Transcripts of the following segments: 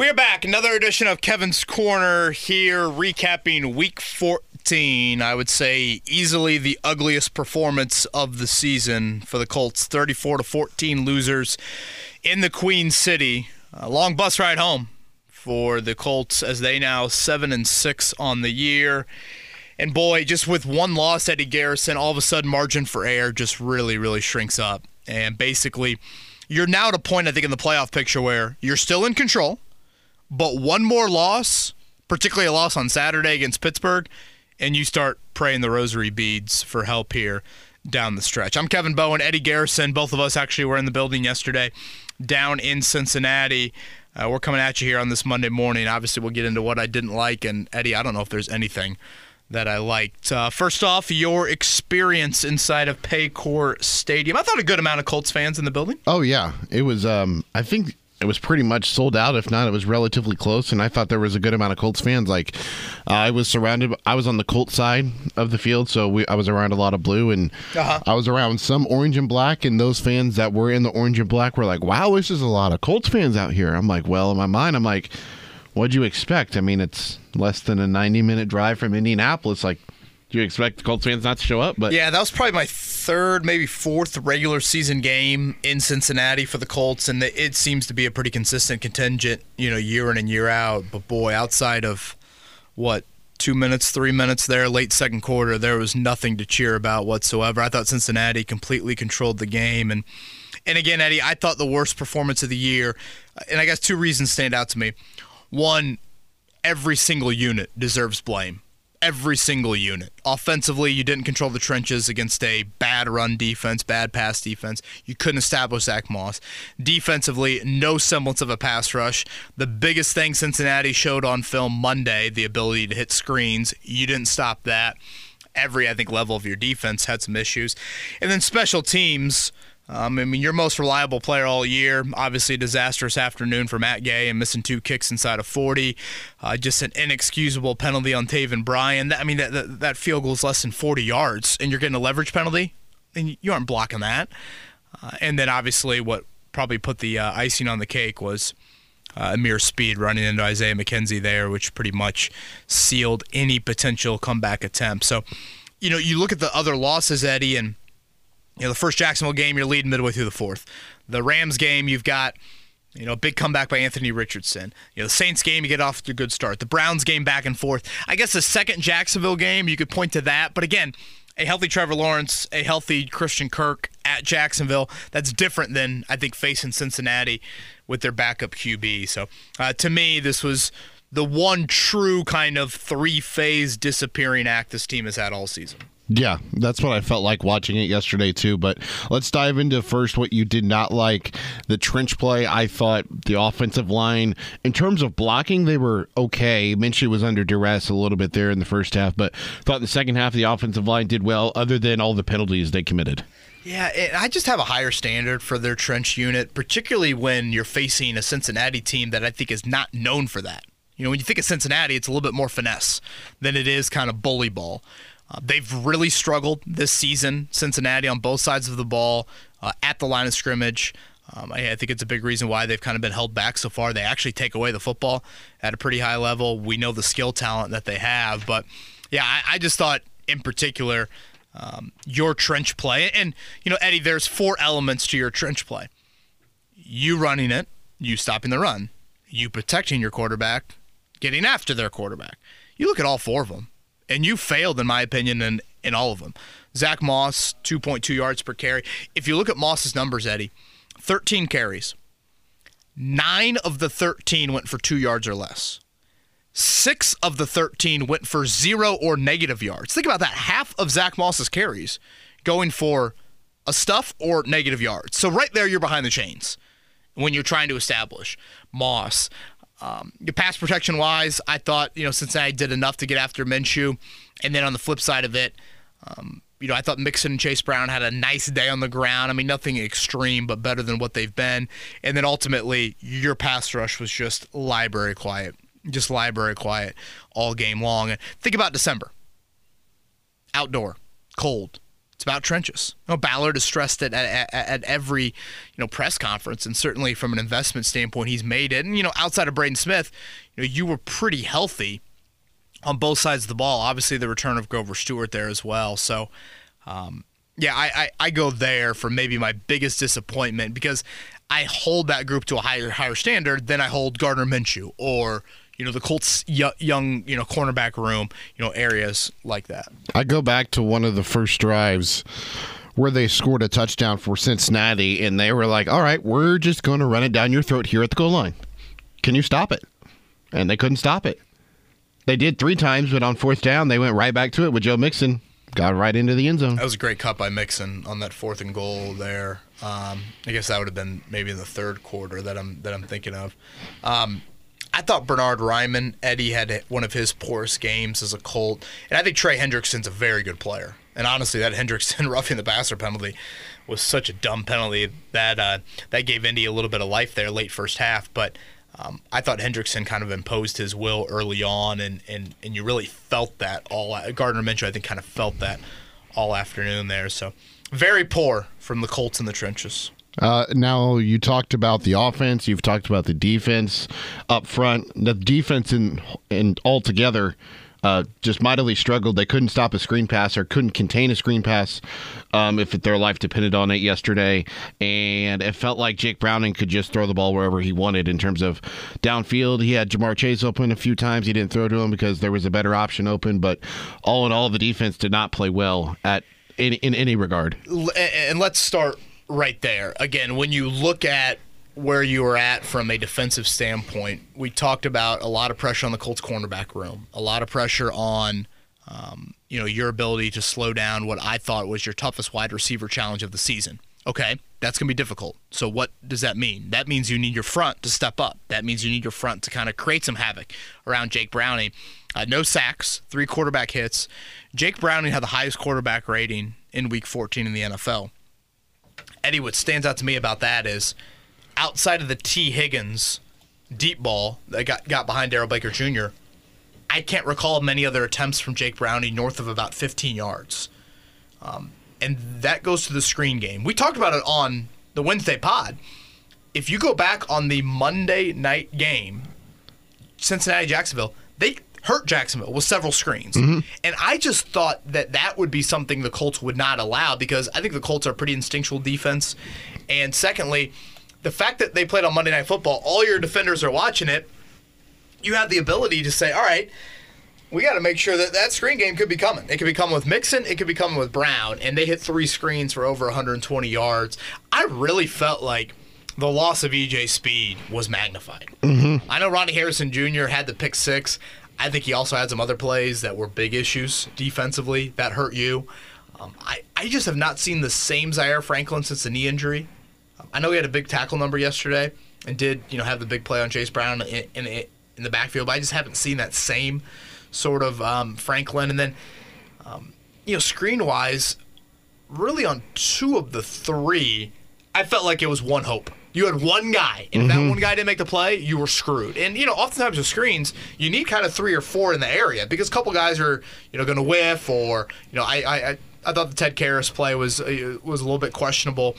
We are back. Another edition of Kevin's Corner here, recapping Week 14. I would say easily the ugliest performance of the season for the Colts. 34-14 losers in the Queen City. A long bus ride home for the Colts as they now 7-6 on the year. And boy, just with one loss, Eddie Garrison, all of a sudden margin for error just really, really shrinks up. And basically, you're now at a point, I think, in the playoff picture where you're still in control. But one more loss, particularly a loss on Saturday against Pittsburgh, and you start praying the rosary beads for help here down the stretch. I'm Kevin Bowen, Eddie Garrison. Both of us actually were in the building yesterday down in Cincinnati. We're coming at you here on this Monday morning. Obviously, we'll get into what I didn't like. And, Eddie, I don't know if there's anything that I liked. First off, your experience inside of Paycor Stadium. I thought a good amount of Colts fans in the building. Oh, yeah. It was, I think... It was pretty much sold out. If not, it was relatively close, and I thought there was a good amount of Colts fans. Like, I was surrounded. I was on the Colts side of the field, so I was around a lot of blue, and I was around some orange and black, and those fans that were in the orange and black were like, wow, this is a lot of Colts fans out here. I'm like, well, in my mind, I'm like, what'd you expect? I mean, it's less than a 90-minute drive from Indianapolis. Like, do you expect the Colts fans not to show up? But yeah, that was probably my third, maybe fourth regular season game in Cincinnati for the Colts, and it seems to be a pretty consistent contingent, you know, year in and year out. But boy, outside of what, 2 minutes, 3 minutes there, late second quarter, there was nothing to cheer about whatsoever. I thought Cincinnati completely controlled the game, and again, Eddie, I thought the worst performance of the year, and I guess two reasons stand out to me. One, every single unit deserves blame. Every single unit. Offensively, you didn't control the trenches against a bad run defense, bad pass defense. You couldn't establish Zach Moss. Defensively, no semblance of a pass rush. The biggest thing Cincinnati showed on film Monday, the ability to hit screens, you didn't stop that. Every, I think, level of your defense had some issues. And then special teams, I mean, your most reliable player all year. Obviously, a disastrous afternoon for Matt Gay and missing two kicks inside of 40. Just an inexcusable penalty on Taven Bryan. That field goal is less than 40 yards, and you're getting a leverage penalty, and you aren't blocking that. And then, obviously, what probably put the icing on the cake was Amir Speed running into Isaiah McKenzie there, which pretty much sealed any potential comeback attempt. So, you know, you look at the other losses, Eddie, and you know, the first Jacksonville game, you're leading midway through the fourth. The Rams game, you've got, you know, a big comeback by Anthony Richardson. You know, the Saints game, you get off to a good start. The Browns game, back and forth. I guess the second Jacksonville game, you could point to that. But again, a healthy Trevor Lawrence, a healthy Christian Kirk at Jacksonville, that's different than, I think, facing Cincinnati with their backup QB. So, to me, this was the one true kind of three-phase disappearing act this team has had all season. Yeah, that's what I felt like watching it yesterday, too. But let's dive into first what you did not like. The trench play, I thought the offensive line, in terms of blocking, they were okay. Minshew was under duress a little bit there in the first half, but thought the second half the offensive line did well, other than all the penalties they committed. Yeah, I just have a higher standard for their trench unit, particularly when you're facing a Cincinnati team that I think is not known for that. You know, when you think of Cincinnati, it's a little bit more finesse than it is kind of bully ball. They've really struggled this season, Cincinnati, on both sides of the ball, at the line of scrimmage. I think it's a big reason why they've kind of been held back so far. They actually take away the football at a pretty high level. We know the skill talent that they have. But, yeah, I just thought in particular your trench play. And, you know, Eddie, there's four elements to your trench play. You running it, you stopping the run, you protecting your quarterback, getting after their quarterback. You look at all four of them. And you failed, in my opinion, in all of them. Zach Moss, 2.2 yards per carry. If you look at Moss's numbers, Eddie, 13 carries. 9 of the 13 went for 2 yards or less. 6 of the 13 went for 0 or negative yards. Think about that. Half of Zach Moss's carries going for a stuff or negative yards. So right there, you're behind the chains when you're trying to establish Moss. Your pass protection-wise, I thought, you know, Cincinnati did enough to get after Minshew. And then on the flip side of it, you know, I thought Mixon and Chase Brown had a nice day on the ground. I mean, nothing extreme, but better than what they've been. And then ultimately, your pass rush was just library quiet. Just library quiet all game long. And think about December. Outdoor. Cold. It's about trenches. You know, Ballard has stressed it at every press conference, and certainly from an investment standpoint, he's made it. And outside of Braden Smith, you were pretty healthy on both sides of the ball. Obviously, the return of Grover Stewart there as well. So, I go there for maybe my biggest disappointment, because I hold that group to a higher standard than I hold Gardner Minshew or the Colts' young cornerback room, areas like that. I go back to one of the first drives where they scored a touchdown for Cincinnati, and they were like, all right, we're just going to run it down your throat here at the goal line. Can you stop it? And they couldn't stop it. They did three times, but on fourth down, they went right back to it with Joe Mixon. Got right into the end zone. That was a great cut by Mixon on that 4th and goal there. I guess that would have been maybe in the third quarter that I'm thinking of. I thought Bernhard Raimann, Eddie, had one of his poorest games as a Colt. And I think Trey Hendrickson's a very good player. And honestly, that Hendrickson roughing the passer penalty was such a dumb penalty that that gave Indy a little bit of life there late first half. But I thought Hendrickson kind of imposed his will early on, and you really felt that all. Gardner Minshew, I think, kind of felt that all afternoon there. So very poor from the Colts in the trenches. Now, you talked about the offense. You've talked about the defense up front. The defense in altogether just mightily struggled. They couldn't stop a screen pass or couldn't contain a screen pass if their life depended on it yesterday. And it felt like Jake Browning could just throw the ball wherever he wanted in terms of downfield. He had Jamar Chase open a few times. He didn't throw to him because there was a better option open. But all in all, the defense did not play well in any regard. And let's start right there. Again, when you look at where you were at from a defensive standpoint, we talked about a lot of pressure on the Colts cornerback room, a lot of pressure on your ability to slow down what I thought was your toughest wide receiver challenge of the season. Okay, that's going to be difficult. So what does that mean? That means you need your front to step up. That means you need your front to kind of create some havoc around Jake Browning. No sacks, 3 quarterback hits. Jake Browning had the highest quarterback rating in Week 14 in the NFL. Eddie, what stands out to me about that is, outside of the T. Higgins deep ball that got behind Darryl Baker Jr., I can't recall many other attempts from Jake Browning north of about 15 yards. And that goes to the screen game. We talked about it on the Wednesday pod. If you go back on the Monday night game, Cincinnati-Jacksonville, they hurt Jacksonville with several screens. Mm-hmm. And I just thought that would be something the Colts would not allow, because I think the Colts are a pretty instinctual defense. And secondly, the fact that they played on Monday Night Football, all your defenders are watching it, you have the ability to say, all right, we got to make sure that screen game could be coming. It could be coming with Mixon. It could be coming with Brown. And they hit 3 screens for over 120 yards. I really felt like the loss of EJ Speed was magnified. Mm-hmm. I know Ronnie Harrison Jr. had the pick 6. I think he also had some other plays that were big issues defensively that hurt you. I just have not seen the same Zaire Franklin since the knee injury. I know he had a big tackle number yesterday and did have the big play on Chase Brown in the backfield, but I just haven't seen that same sort of Franklin. And then, screen-wise, really on 2 of the 3, I felt like it was one hope. You had one guy, and if that one guy didn't make the play, you were screwed. And, oftentimes with screens, you need kind of 3 or 4 in the area, because a couple guys are, going to whiff, or, I thought the Ted Karras play was a little bit questionable.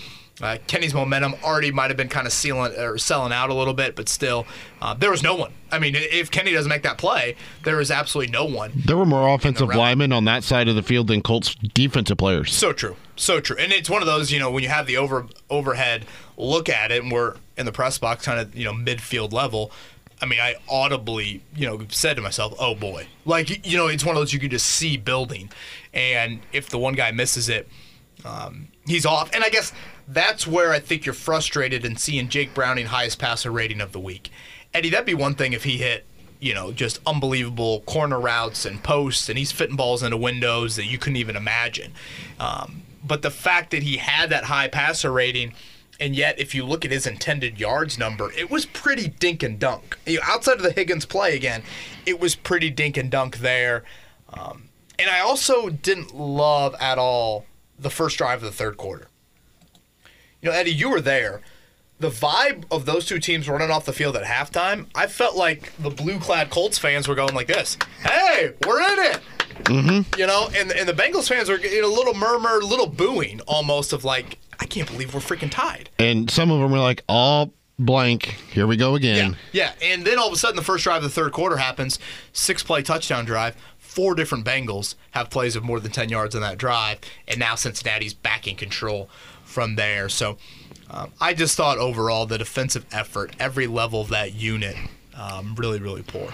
Kenny's momentum already might have been kind of sealing or selling out a little bit, but still, there was no one. I mean, if Kenny doesn't make that play, there is absolutely no one. There were more offensive linemen on that side of the field than Colts defensive players. So true. And it's one of those, when you have the overhead look at it, and we're in the press box, kind of midfield level. I mean, I audibly said to myself, "Oh boy!" Like it's one of those you could just see building, and if the one guy misses it, he's off. And I guess that's where I think you're frustrated in seeing Jake Browning highest passer rating of the week. Eddie, that'd be one thing if he hit, just unbelievable corner routes and posts, and he's fitting balls into windows that you couldn't even imagine. But the fact that he had that high passer rating, and yet if you look at his intended yards number, it was pretty dink and dunk. Outside of the Higgins play again, it was pretty dink and dunk there. And I also didn't love at all the first drive of the third quarter. Eddie, you were there. The vibe of those two teams running off the field at halftime, I felt like the blue-clad Colts fans were going like this. Hey, we're in it. Mm-hmm. You know, and the Bengals fans were a little murmur, a little booing almost of like, I can't believe we're freaking tied. And some of them were like, all blank, here we go again. Yeah, and then all of a sudden the first drive of the third quarter happens, 6-play touchdown drive. 4 different Bengals have plays of more than 10 yards on that drive, and now Cincinnati's back in control from there. So I just thought overall the defensive effort, every level of that unit, really, really poor.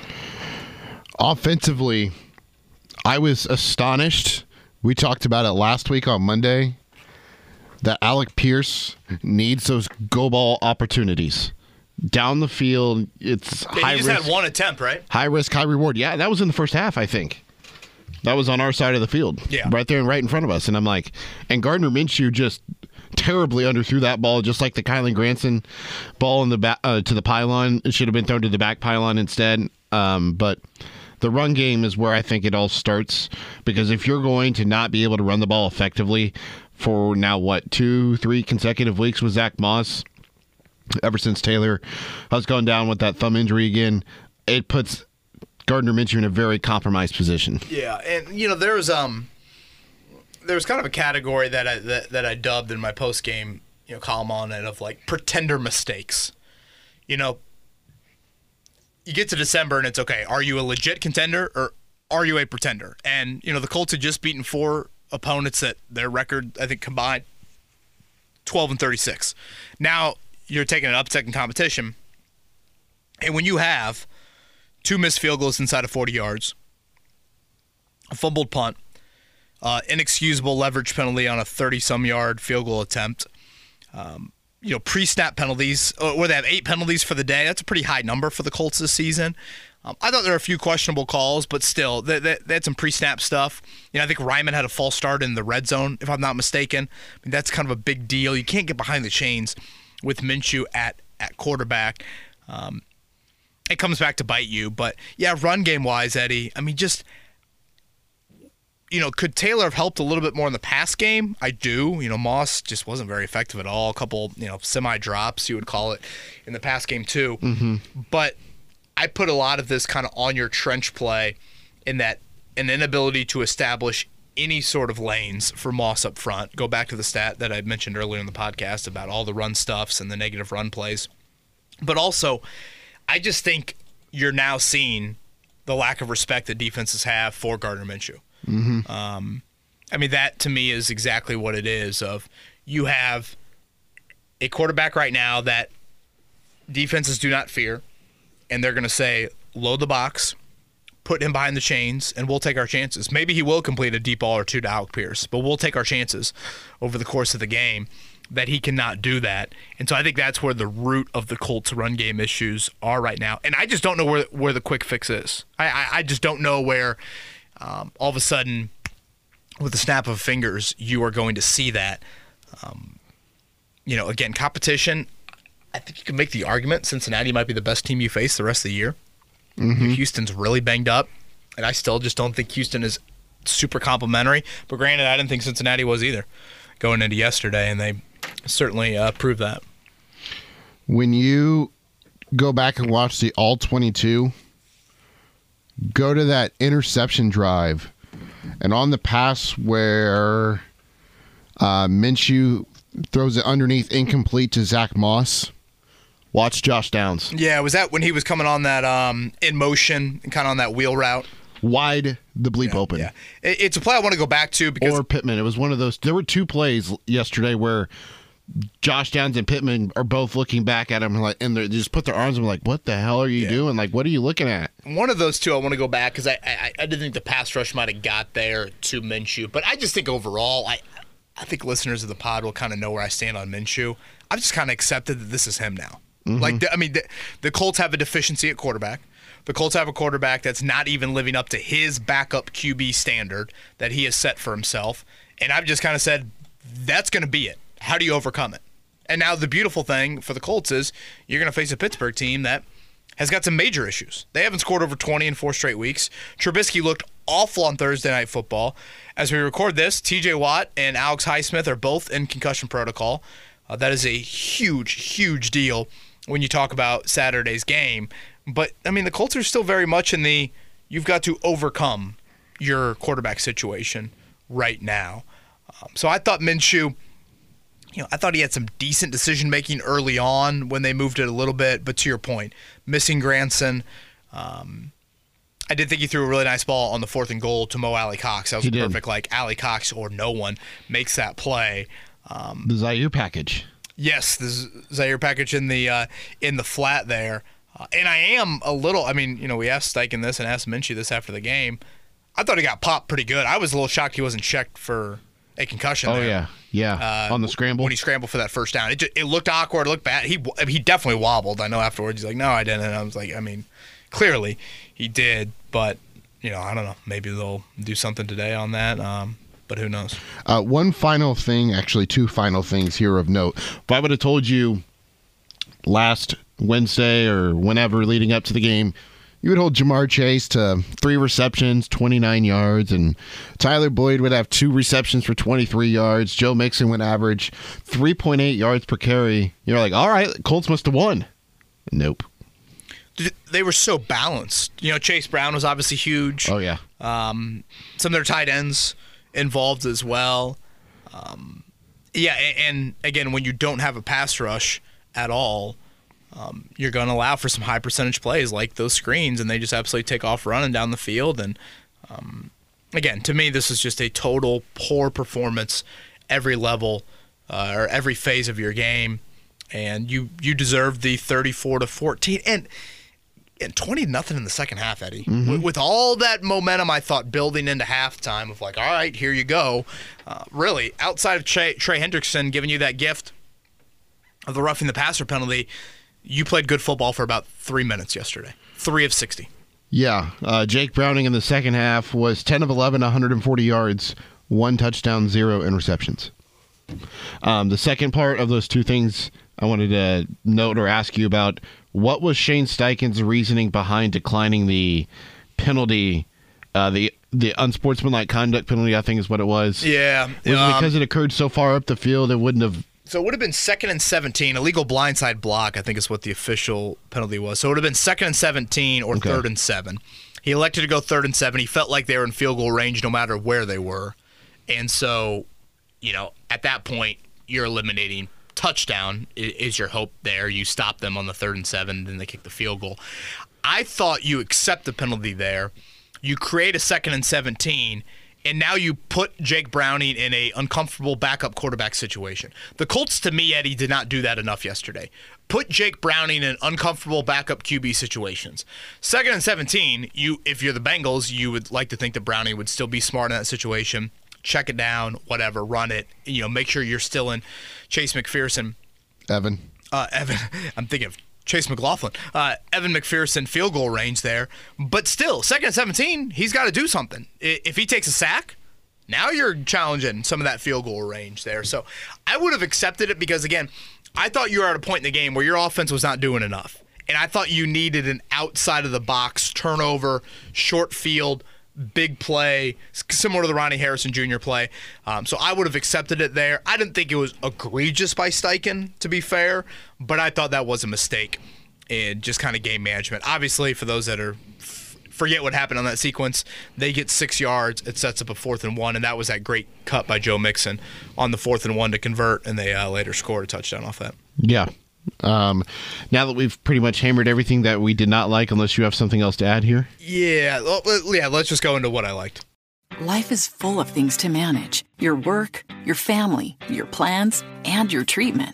Offensively, I was astonished. We talked about it last week on Monday that Alec Pierce needs those go ball opportunities. Down the field, it's high risk. He just had one attempt, right? High risk, high reward. Yeah, that was in the first half, I think. That was on our side of the field. Yeah. Right there and right in front of us. And I'm like, and Gardner Minshew just terribly underthrew that ball, just like the Kylan Granson ball in the back, to the pylon. It should have been thrown to the back pylon instead. But the run game is where I think it all starts, because if you're going to not be able to run the ball effectively for now, what, 2-3 consecutive weeks with Zach Moss, ever since Taylor has gone down with that thumb injury again, it puts Gardner Minshew in a very compromised position. Yeah, and you know there was kind of a category that I dubbed in my post game column on it of like pretender mistakes. You know, you get to December and it's okay. Are you a legit contender or are you a pretender? And you know the Colts had just beaten 4 opponents that their record I think combined 12-36. Now, you're taking an upset in competition. And when you have 2 missed field goals inside of 40 yards, a fumbled punt, inexcusable leverage penalty on a 30-some yard field goal attempt, pre-snap penalties, where they have 8 penalties for the day, that's a pretty high number for the Colts this season. I thought there were a few questionable calls, but still, they had some pre-snap stuff. You know, I think Raimann had a false start in the red zone, if I'm not mistaken. I mean, that's kind of a big deal. You can't get behind the chains with Minshew at quarterback. It comes back to bite you. But, yeah, run game-wise, Eddie, I mean, just, could Taylor have helped a little bit more in the pass game? I do. Moss just wasn't very effective at all. A couple, semi-drops, you would call it, in the pass game too. Mm-hmm. But I put a lot of this kind of on-your-trench play in that an inability to establish any sort of lanes for Moss up front. Go back to the stat that I mentioned earlier in the podcast about all the run stuffs and the negative run plays. But also, I just think you're now seeing the lack of respect that defenses have for Gardner Minshew. Mm-hmm. I mean, that to me is exactly what it is of you have a quarterback right now that defenses do not fear, and they're going to say, load the box, put him behind the chains, and we'll take our chances. Maybe he will complete a deep ball or 2 to Alec Pierce, but we'll take our chances over the course of the game that he cannot do that. And so I think that's where the root of the Colts' run game issues are right now. And I just don't know where the quick fix is. I just don't know where all of a sudden, with the snap of fingers, you are going to see that. Again, competition, I think you can make the argument Cincinnati might be the best team you face the rest of the year. Mm-hmm. Houston's really banged up, and I still just don't think Houston is super complimentary. But granted, I didn't think Cincinnati was either going into yesterday, and they certainly proved that. When you go back and watch the All-22, go to that interception drive, and on the pass where Minshew throws it underneath incomplete to Zach Moss, watch Josh Downs. Yeah, was that when he was coming on that in motion and kind of on that wheel route? Wide the bleep open. Yeah, it's a play I want to go back to because or Pittman. It was one of those. There were 2 plays yesterday where Josh Downs and Pittman are both looking back at him and they just put their arms and like, what the hell are you doing? Like, what are you looking at? One of those 2 I want to go back because I didn't think the pass rush might have got there to Minshew, but I just think overall I think listeners of the pod will kind of know where I stand on Minshew. I've just kind of accepted that this is him now. Mm-hmm. The Colts have a deficiency at quarterback. The Colts have a quarterback that's not even living up to his backup QB standard that he has set for himself. And I've just kind of said, that's going to be it. How do you overcome it? And now the beautiful thing for the Colts is you're going to face a Pittsburgh team that has got some major issues. They haven't scored over 20 in 4 straight weeks. Trubisky looked awful on Thursday Night Football. As we record this, TJ Watt and Alex Highsmith are both in concussion protocol. That is a huge, huge deal when you talk about Saturday's game. But, I mean, the Colts are still very much in the you've got to overcome your quarterback situation right now. So I thought Minshew, I thought he had some decent decision-making early on when they moved it a little bit. But to your point, missing Granson, I did think he threw a really nice ball on the 4th and goal to Mo Alley Cox. That was perfect, like Alley Cox or no one makes that play. The Zaire package. Yes, the Zaire package in the flat there. And I am a little, we asked Steichen this and asked Minshew this after the game. I thought he got popped pretty good. I was a little shocked he wasn't checked for a concussion there. Yeah. On the scramble? When he scrambled for that first down. It looked awkward. It looked bad. He definitely wobbled. I know afterwards he's like, no, I didn't. And I was like, clearly he did. But, I don't know. Maybe they'll do something today on that. But who knows? One final thing, actually two final things here of note. If I would have told you last Wednesday or whenever leading up to the game, you would hold Jamar Chase to 3 receptions, 29 yards, and Tyler Boyd would have 2 receptions for 23 yards. Joe Mixon would average 3.8 yards per carry. You're like, all right, Colts must have won. Nope. They were so balanced. Chase Brown was obviously huge. Oh, yeah. Some of their tight ends involved as well. And again, when you don't have a pass rush at all, you're going to allow for some high percentage plays like those screens, and they just absolutely take off running down the field. And again, to me, this is just a total poor performance every level or every phase of your game, and you deserve the 34-14 and 20-0 in the second half, Eddie. Mm-hmm. With all that momentum, I thought building into halftime of all right, here you go. Really, outside of Trey Hendrickson giving you that gift of the roughing the passer penalty, you played good football for about 3 minutes yesterday. 3 of 60. Yeah. Jake Browning in the second half was 10 of 11, 140 yards, 1 touchdown, 0 interceptions. The second part of those two things I wanted to note or ask you about, what was Shane Steichen's reasoning behind declining the penalty, the unsportsmanlike conduct penalty, I think is what it was? Yeah. Was it because it occurred so far up the field, it wouldn't have... So it would have been 2nd and 17, illegal blindside block, I think is what the official penalty was. So it would have been 2nd and 17 or 3rd and 7. He elected to go 3rd and 7. He felt like they were in field goal range no matter where they were. And so, at that point, you're eliminating touchdown is your hope there. You stop them on the 3rd and 7, then they kick the field goal. I thought you accept the penalty there. You create a 2nd and 17. And now you put Jake Browning in an uncomfortable backup quarterback situation. The Colts, to me, Eddie, did not do that enough yesterday. Put Jake Browning in uncomfortable backup QB situations. 2nd and 17, if you're the Bengals, you would like to think that Browning would still be smart in that situation. Check it down, whatever, run it. Make sure you're still in Chase McPherson. Evan. I'm thinking of Chase McLaughlin. Evan McPherson field goal range there. But still, 2nd and 17, he's got to do something. If he takes a sack, now you're challenging some of that field goal range there. So I would have accepted it because, again, I thought you were at a point in the game where your offense was not doing enough. And I thought you needed an outside-of-the-box turnover, short field, big play, similar to the Ronnie Harrison Jr. play. So I would have accepted it there. I didn't think it was egregious by Steichen, to be fair, but I thought that was a mistake in just kind of game management. Obviously, for those that forget what happened on that sequence, they get 6 yards. It sets up a 4th and 1, and that was that great cut by Joe Mixon on the 4th and 1 to convert, and they later scored a touchdown off that. Yeah. Now that we've pretty much hammered everything that we did not like, unless you have something else to add here. Yeah, let's just go into what I liked. Life is full of things to manage. Your work, your family, your plans, and your treatment.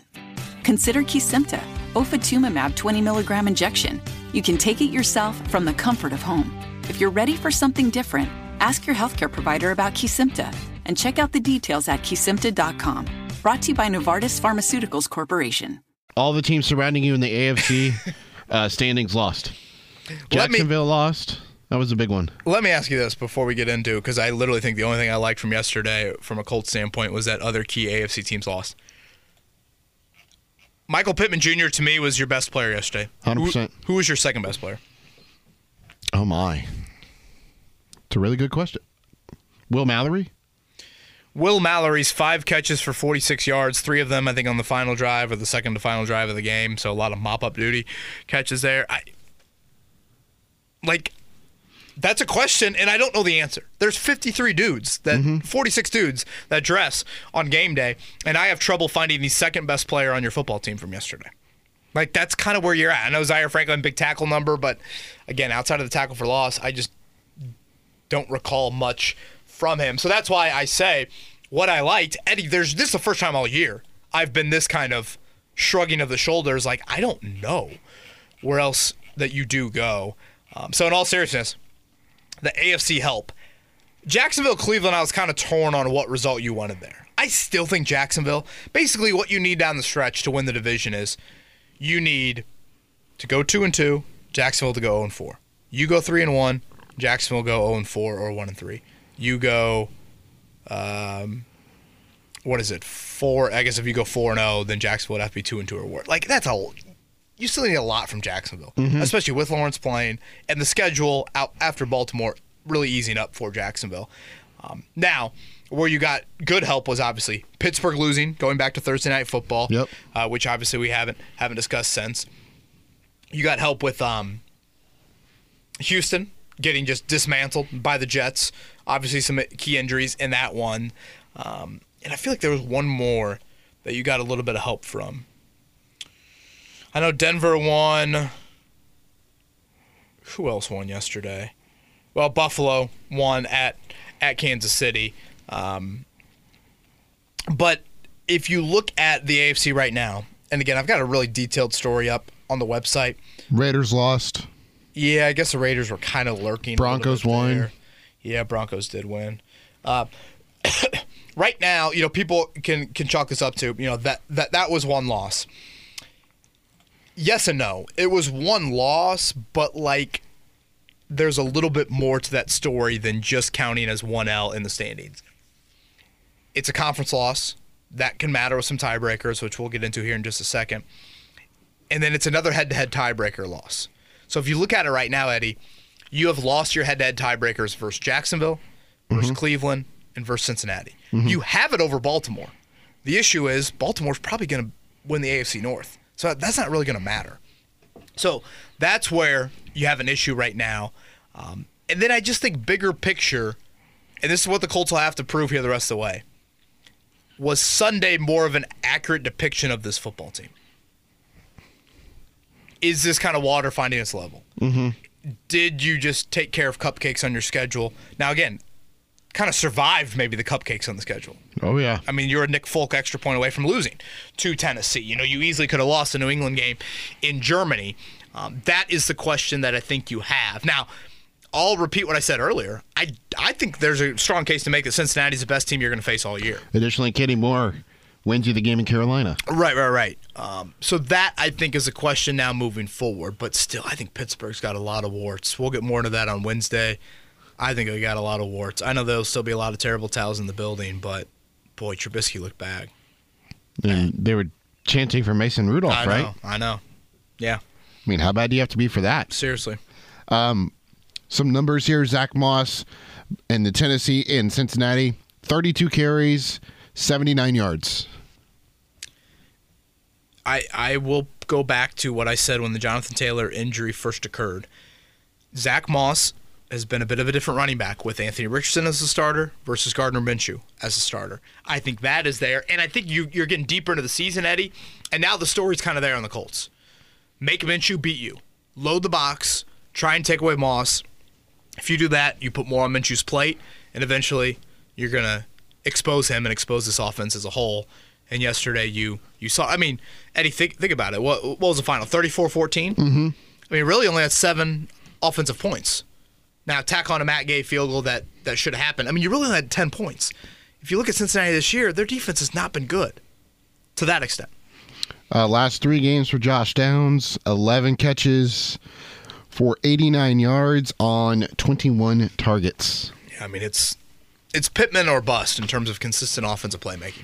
Consider Kesimpta, ofatumumab 20 milligram injection. You can take it yourself from the comfort of home. If you're ready for something different, ask your healthcare provider about Kesimpta and check out the details at Kesimpta.com. Brought to you by Novartis Pharmaceuticals Corporation. All the teams surrounding you in the AFC standings lost. Jacksonville lost. That was a big one. Let me ask you this before we get into, because I literally think the only thing I liked from yesterday from a Colts standpoint was that other key AFC teams lost. Michael Pittman Jr. to me was your best player yesterday. 100%. Who was your second best player? Oh, my. It's a really good question. Will Mallory? Will Mallory's 5 catches for 46 yards, 3 of them, I think, on the final drive or the second to final drive of the game, so a lot of mop-up duty catches there. That's a question, and I don't know the answer. There's 53 dudes, 46 dudes that dress on game day, and I have trouble finding the second best player on your football team from yesterday. Like, that's kind of where you're at. I know Zaire Franklin, big tackle number, but again, outside of the tackle for loss, I just don't recall much from him. So that's why I say what I liked. Eddie, this is the first time all year I've been this kind of shrugging of the shoulders, like, I don't know where else that you do go. So in all seriousness, the AFC help. Jacksonville, Cleveland, I was kind of torn on what result you wanted there. I still think Jacksonville, basically what you need down the stretch to win the division is you need to go 2-2, Jacksonville to go 0-4. You go 3-1, Jacksonville go 0-4 or 1-3. You go, 4? I guess if you go 4-0, then Jacksonville would have to be 2-2 or worse. Like, that's a – you still need a lot from Jacksonville, especially with Lawrence playing. And the schedule out after Baltimore really easing up for Jacksonville. Now, where you got good help was obviously Pittsburgh losing, going back to Thursday Night Football, which obviously we haven't discussed since. You got help with Houston getting just dismantled by the Jets. Obviously some key injuries in that one. And I feel like there was one more that you got a little bit of help from. I know Denver won. Who else won yesterday? Well, Buffalo won at Kansas City. But if you look at the AFC right now, and again, I've got a really detailed story up on the website. Raiders lost. Yeah, I guess the Raiders were kind of lurking. Broncos won. There. Yeah, Broncos did win. Right now, you know, people can chalk this up to, you know, that was one loss. Yes and no. It was one loss, but, like, there's a little bit more to that story than just counting as 1L in the standings. It's a conference loss. That can matter with some tiebreakers, which we'll get into here in just a second. And then it's another head-to-head tiebreaker loss. So if you look at it right now, Eddie, you have lost your head-to-head tiebreakers versus Jacksonville, versus Cleveland, and versus Cincinnati. You have it over Baltimore. The issue is Baltimore's probably going to win the AFC North. So that's not really going to matter. So that's where you have an issue right now. And then I just think bigger picture, and this is what the Colts will have to prove here the rest of the way, was Sunday more of an accurate depiction of this football team? Is this kind of water finding its level? Did you just take care of cupcakes on your schedule? Now, again, kind of survived maybe the cupcakes on the schedule. Oh, yeah. I mean, you're a Nick Folk extra point away from losing to Tennessee. You know, you easily could have lost the New England game in Germany. That is the question that I think you have. Now, I'll repeat what I said earlier. I think there's a strong case to make that Cincinnati's the best team you're going to face all year. Additionally, Kenny Moore wins you the game in Carolina. Right. So that, I think, is a question now moving forward. But still, I think Pittsburgh's got a lot of warts. We'll get more into that on Wednesday. I think we got a lot of warts. I know there'll still be a lot of terrible towels in the building, but, boy, Trubisky looked bad. And they were chanting for Mason Rudolph, right? I know. Yeah. I mean, how bad do you have to be for that? Seriously. Some numbers here. Zach Moss in the Tennessee and Cincinnati, 32 carries, 79 yards. I will go back to what I said when the Jonathan Taylor injury first occurred. Zach Moss has been a bit of a different running back with Anthony Richardson as the starter versus Gardner Minshew as the starter. I think that is there, and I think you're getting deeper into the season, Eddie, and now the story's kind of there on the Colts. Make Minshew beat you. Load the box. Try and take away Moss. If you do that, you put more on Minshew's plate, and eventually you're going to expose him and expose this offense as a whole. And yesterday you saw – I mean, Eddie, think about it. What was the final, 34-14? I mean, really only had 7 offensive points. Now, tack on a Matt Gay field goal that should have happened. I mean, you really only had 10 points. If you look at Cincinnati this year, their defense has not been good to that extent. Last 3 games for Josh Downs, 11 catches for 89 yards on 21 targets. Yeah, I mean, it's Pittman or bust in terms of consistent offensive playmaking,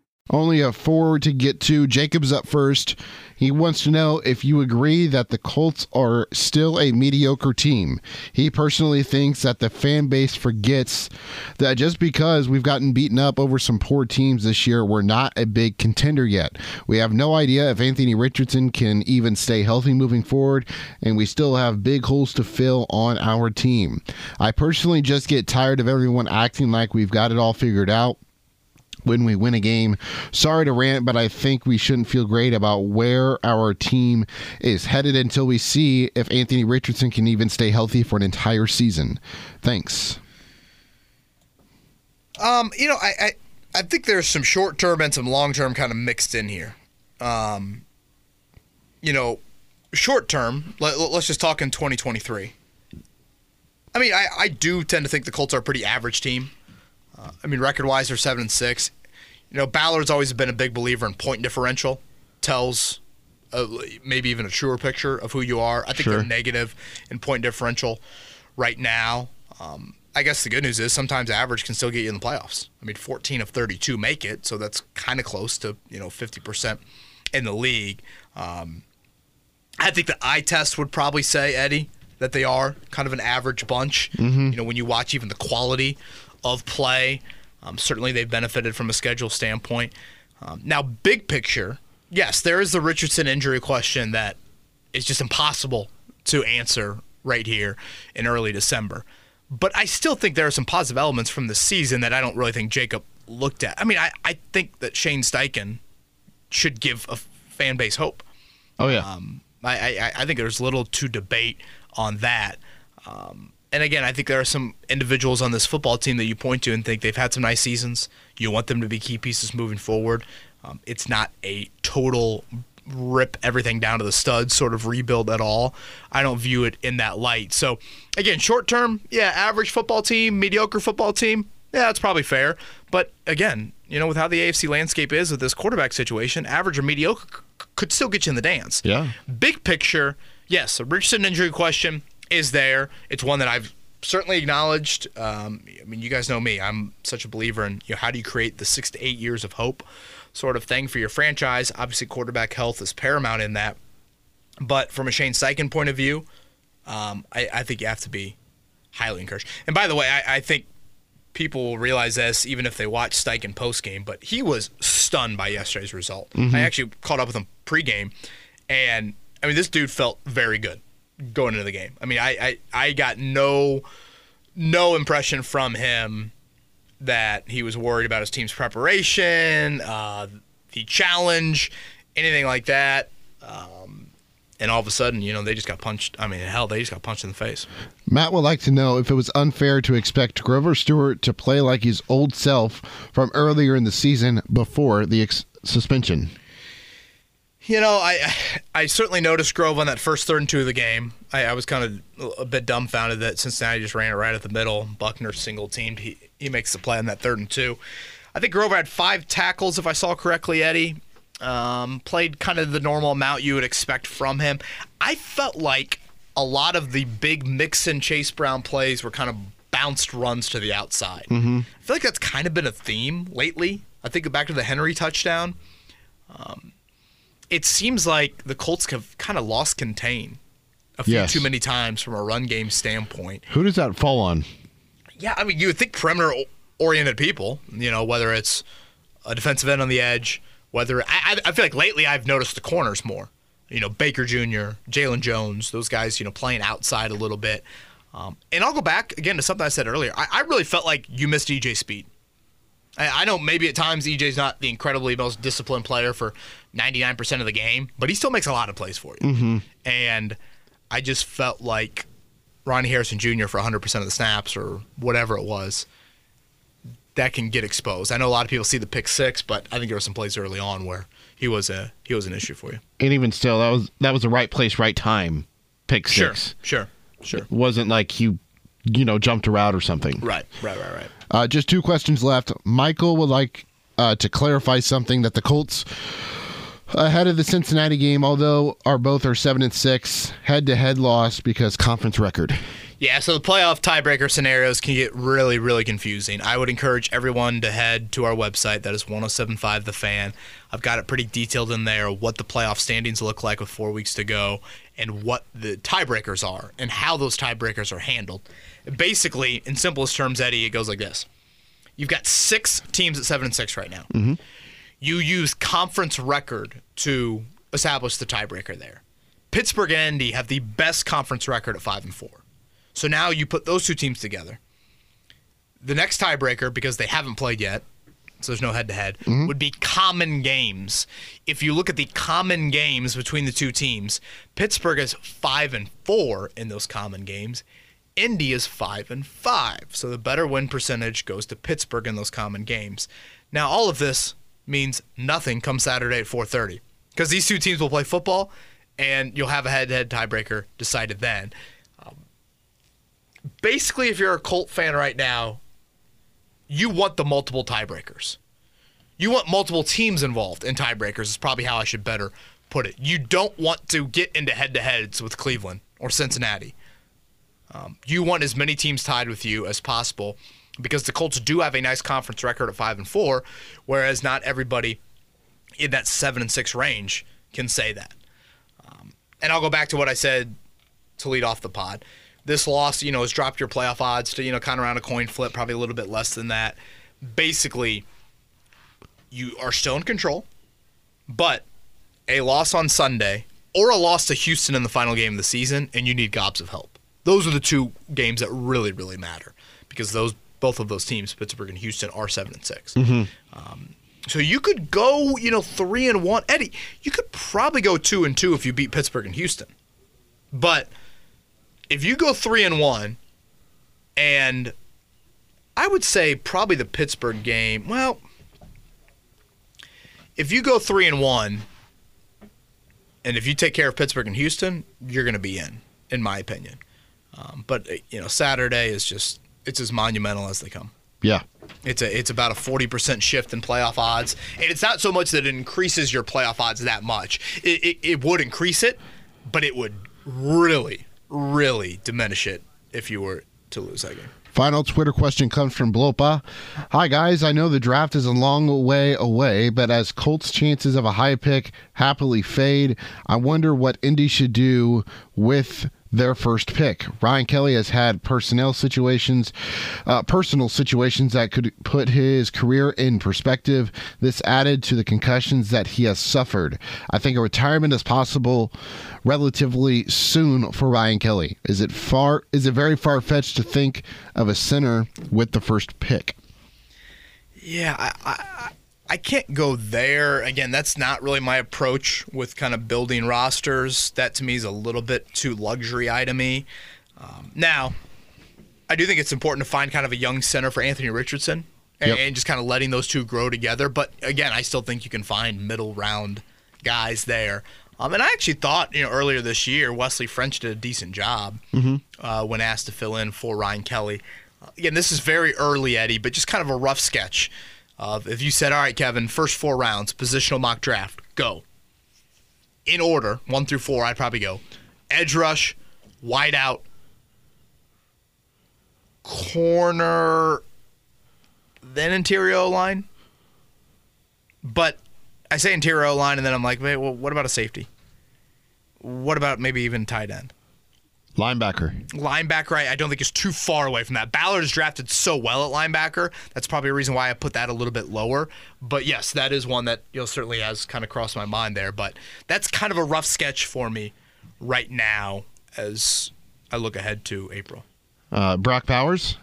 Only a four to get to. Jacob's up first. He wants to know if you agree that the Colts are still a mediocre team. He personally thinks that the fan base forgets that just because we've gotten beaten up over some poor teams this year, we're not a big contender yet. We have no idea if Anthony Richardson can even stay healthy moving forward, and we still have big holes to fill on our team. I personally just get tired of everyone acting like we've got it all figured out when we win a game. Sorry to rant, but I think we shouldn't feel great about where our team is headed until we see if Anthony Richardson can even stay healthy for an entire season. Thanks. I think there's some short-term and some long-term kind of mixed in here. Short-term, let's just talk in 2023. I mean, I do tend to think the Colts are a pretty average team. Record-wise, they're 7-6. Ballard's always been a big believer in point differential. Tells maybe even a truer picture of who you are. I think they're negative in point differential right now. I guess the good news is sometimes average can still get you in the playoffs. 14 of 32 make it, so that's kind of close to 50% in the league. I think the eye test would probably say, Eddie, that they are kind of an average bunch. Mm-hmm. When you watch even the quality of play. Certainly they've benefited from a schedule standpoint. Now, big picture, yes, there is the Richardson injury question that is just impossible to answer right here in early December. But I still think there are some positive elements from the season that I don't really think Jacob looked at. I think that Shane Steichen should give a fan base hope. Oh, yeah. I think there's little to debate on that. And again, I think there are some individuals on this football team that you point to and think they've had some nice seasons. You want them to be key pieces moving forward. It's not a total rip everything down to the studs sort of rebuild at all. I don't view it in that light. So, again, short term, yeah, average football team, mediocre football team, yeah, that's probably fair. But, again, with how the AFC landscape is with this quarterback situation, average or mediocre could still get you in the dance. Yeah. Big picture, yes, a Richardson injury question is there. It's one that I've certainly acknowledged. You guys know me. I'm such a believer in how do you create the 6 to 8 years of hope sort of thing for your franchise. Obviously, quarterback health is paramount in that. But from a Shane Steichen point of view, I think you have to be highly encouraged. And by the way, I think people will realize this even if they watch Steichen postgame, but he was stunned by yesterday's result. Mm-hmm. I actually caught up with him pregame, and this dude felt very good going into the game. I got no impression from him that he was worried about his team's preparation, the challenge, anything like that. And all of a sudden, they just got punched. They just got punched in the face. Matt would like to know if it was unfair to expect Grover Stewart to play like his old self from earlier in the season before the suspension. I certainly noticed Grove on that first 3rd and 2 of the game. I was kind of a bit dumbfounded that Cincinnati just ran it right at the middle. Buckner single-teamed. He makes the play on that 3rd and 2. I think Grover had 5 tackles, if I saw correctly, Eddie. Played kind of the normal amount you would expect from him. I felt like a lot of the big Mixon Chase Brown plays were kind of bounced runs to the outside. Mm-hmm. I feel like that's kind of been a theme lately. I think back to the Henry touchdown. It seems like the Colts have kind of lost contain a few too many times from a run game standpoint. Who does that fall on? Yeah, you would think perimeter-oriented people, whether it's a defensive end on the edge, whether I feel like lately I've noticed the corners more. Baker Jr., Jalen Jones, those guys, playing outside a little bit. And I'll go back, again, to something I said earlier. I really felt like you missed EJ Speed. I know maybe at times EJ's not the incredibly most disciplined player for 99% of the game, but he still makes a lot of plays for you. Mm-hmm. And I just felt like Ronnie Harrison Jr. for 100% of the snaps or whatever it was, that can get exposed. I know a lot of people see the pick six, but I think there were some plays early on where he was an issue for you. And even still, that was the right place, right time pick six. Sure. It wasn't like you jumped a route or something. Right. Just 2 questions left. Michael would like to clarify something that the Colts, ahead of the Cincinnati game, although both are 7-6, head-to-head loss because conference record. Yeah, so the playoff tiebreaker scenarios can get really, really confusing. I would encourage everyone to head to our website. That is 107.5 The Fan. I've got it pretty detailed in there what the playoff standings look like with 4 weeks to go and what the tiebreakers are and how those tiebreakers are handled. Basically, in simplest terms, Eddie, it goes like this. You've got six teams at 7-6 right now. Mm-hmm. You use conference record to establish the tiebreaker there. Pittsburgh and Indy have the best conference record at 5-4. So now you put those two teams together. The next tiebreaker, because they haven't played yet, so there's no head-to-head, mm-hmm. would be common games. If you look at the common games between the two teams, Pittsburgh is 5-4 in those common games. Indy is 5-5. So the better win percentage goes to Pittsburgh in those common games. Now, all of this means nothing come Saturday at 4:30 because these two teams will play football, and you'll have a head-to-head tiebreaker decided then. Basically, if you're a Colt fan right now, you want the multiple tiebreakers. You want multiple teams involved in tiebreakers is probably how I should better put it. You don't want to get into head-to-heads with Cleveland or Cincinnati. You want as many teams tied with you as possible because the Colts do have a nice conference record at 5-4, whereas not everybody in that 7-6 range can say that. And I'll go back to what I said to lead off the pod. This loss, has dropped your playoff odds to, kind of around a coin flip, probably a little bit less than that. Basically, you are still in control, but a loss on Sunday or a loss to Houston in the final game of the season, and you need gobs of help. Those are the two games that really, really matter because both of those teams, Pittsburgh and Houston, are 7-6. Mm-hmm. So you could go, 3-1. Eddie, you could probably go 2-2 if you beat Pittsburgh and Houston, but if you go 3-1, and I would say probably the Pittsburgh game. Well, if you go 3-1, and if you take care of Pittsburgh and Houston, you're going to be in my opinion. But Saturday is it's as monumental as they come. Yeah, it's about a 40% shift in playoff odds, and it's not so much that it increases your playoff odds that much. It would increase it, but it would really diminish it if you were to lose that game. Final Twitter question comes from Blopa. Hi, guys. I know the draft is a long way away, but as Colts' chances of a high pick happily fade, I wonder what Indy should do with their first pick. Ryan Kelly has had personal situations that could put his career in perspective. This added to the concussions that he has suffered. I think a retirement is possible relatively soon for Ryan Kelly. Is it very far-fetched to think of a center with the first pick? Yeah, I can't go there. Again, that's not really my approach with kind of building rosters. That to me is a little bit too luxury item-y. Now, I do think it's important to find kind of a young center for Anthony Richardson and just kind of letting those two grow together. But again, I still think you can find middle round guys there. And I actually thought earlier this year, Wesley French did a decent job when asked to fill in for Ryan Kelly. Again, this is very early, Eddie, but just kind of a rough sketch. If you said, all right, Kevin, first four rounds, positional mock draft, go. In order, 1 through 4, I'd probably go edge rush, wide out, corner, then interior O-line. But I say interior O-line, and then I'm like, wait, well, what about a safety? What about maybe even tight end? Linebacker, I don't think it's too far away from that. Ballard is drafted so well at linebacker. That's probably a reason why I put that a little bit lower. But, yes, that is one that certainly has kind of crossed my mind there. But that's kind of a rough sketch for me right now as I look ahead to April. Brock Bowers?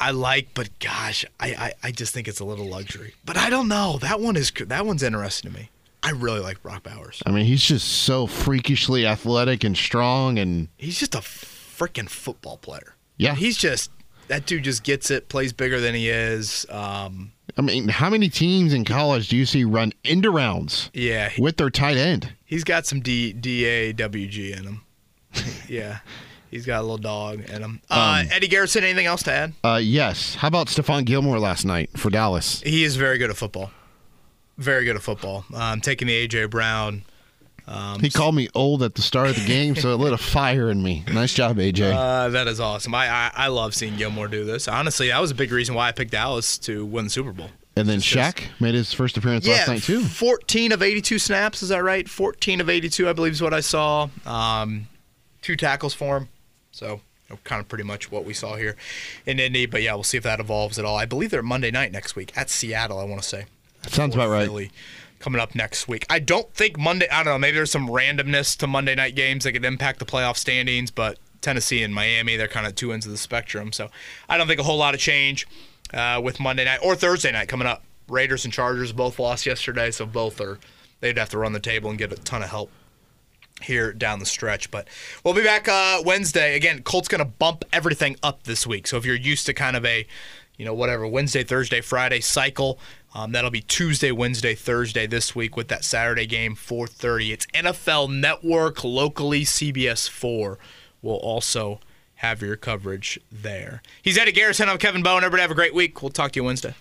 I like, but, gosh, I just think it's a little luxury. But I don't know. That one's interesting to me. I really like Brock Bowers. I mean, he's just so freakishly athletic and strong, and he's just a freaking football player. Yeah, he's just that dude. Just gets it. Plays bigger than he is. I mean, how many teams in college do you see run end rounds? Yeah, with their tight end. He's got some DAWG in him. Yeah, he's got a little dog in him. Eddie Garrison, anything else to add? Yes. How about Stephon Gilmore last night for Dallas? He is very good at football. Taking the EJ Brown He called me old at the start of the game, so it lit a fire in me. Nice job, AJ. That is awesome. I love seeing Gilmore do this. Honestly, that was a big reason why I picked Dallas to win the Super Bowl. And then Shaq made his first appearance last night, too. 14 of 82 snaps, is that right? 14 of 82, I believe, is what I saw. 2 tackles for him. So, kind of pretty much what we saw here in Indy. But, yeah, we'll see if that evolves at all. I believe they're Monday night next week at Seattle, I want to say. Sounds about right. Philly coming up next week. I don't think Monday – I don't know. Maybe there's some randomness to Monday night games that could impact the playoff standings. But Tennessee and Miami, they're kind of two ends of the spectrum. So, I don't think a whole lot of change. With Monday night or Thursday night coming up. Raiders and Chargers both lost yesterday, so they'd have to run the table and get a ton of help here down the stretch. But we'll be back Wednesday. Again, Colts going to bump everything up this week. So if you're used to kind of a, whatever, Wednesday, Thursday, Friday cycle, that'll be Tuesday, Wednesday, Thursday this week with that Saturday game, 4:30. It's NFL Network, locally CBS 4 will also have your coverage there. He's Eddie Garrison. I'm Kevin Bowen. Everybody have a great week. We'll talk to you Wednesday.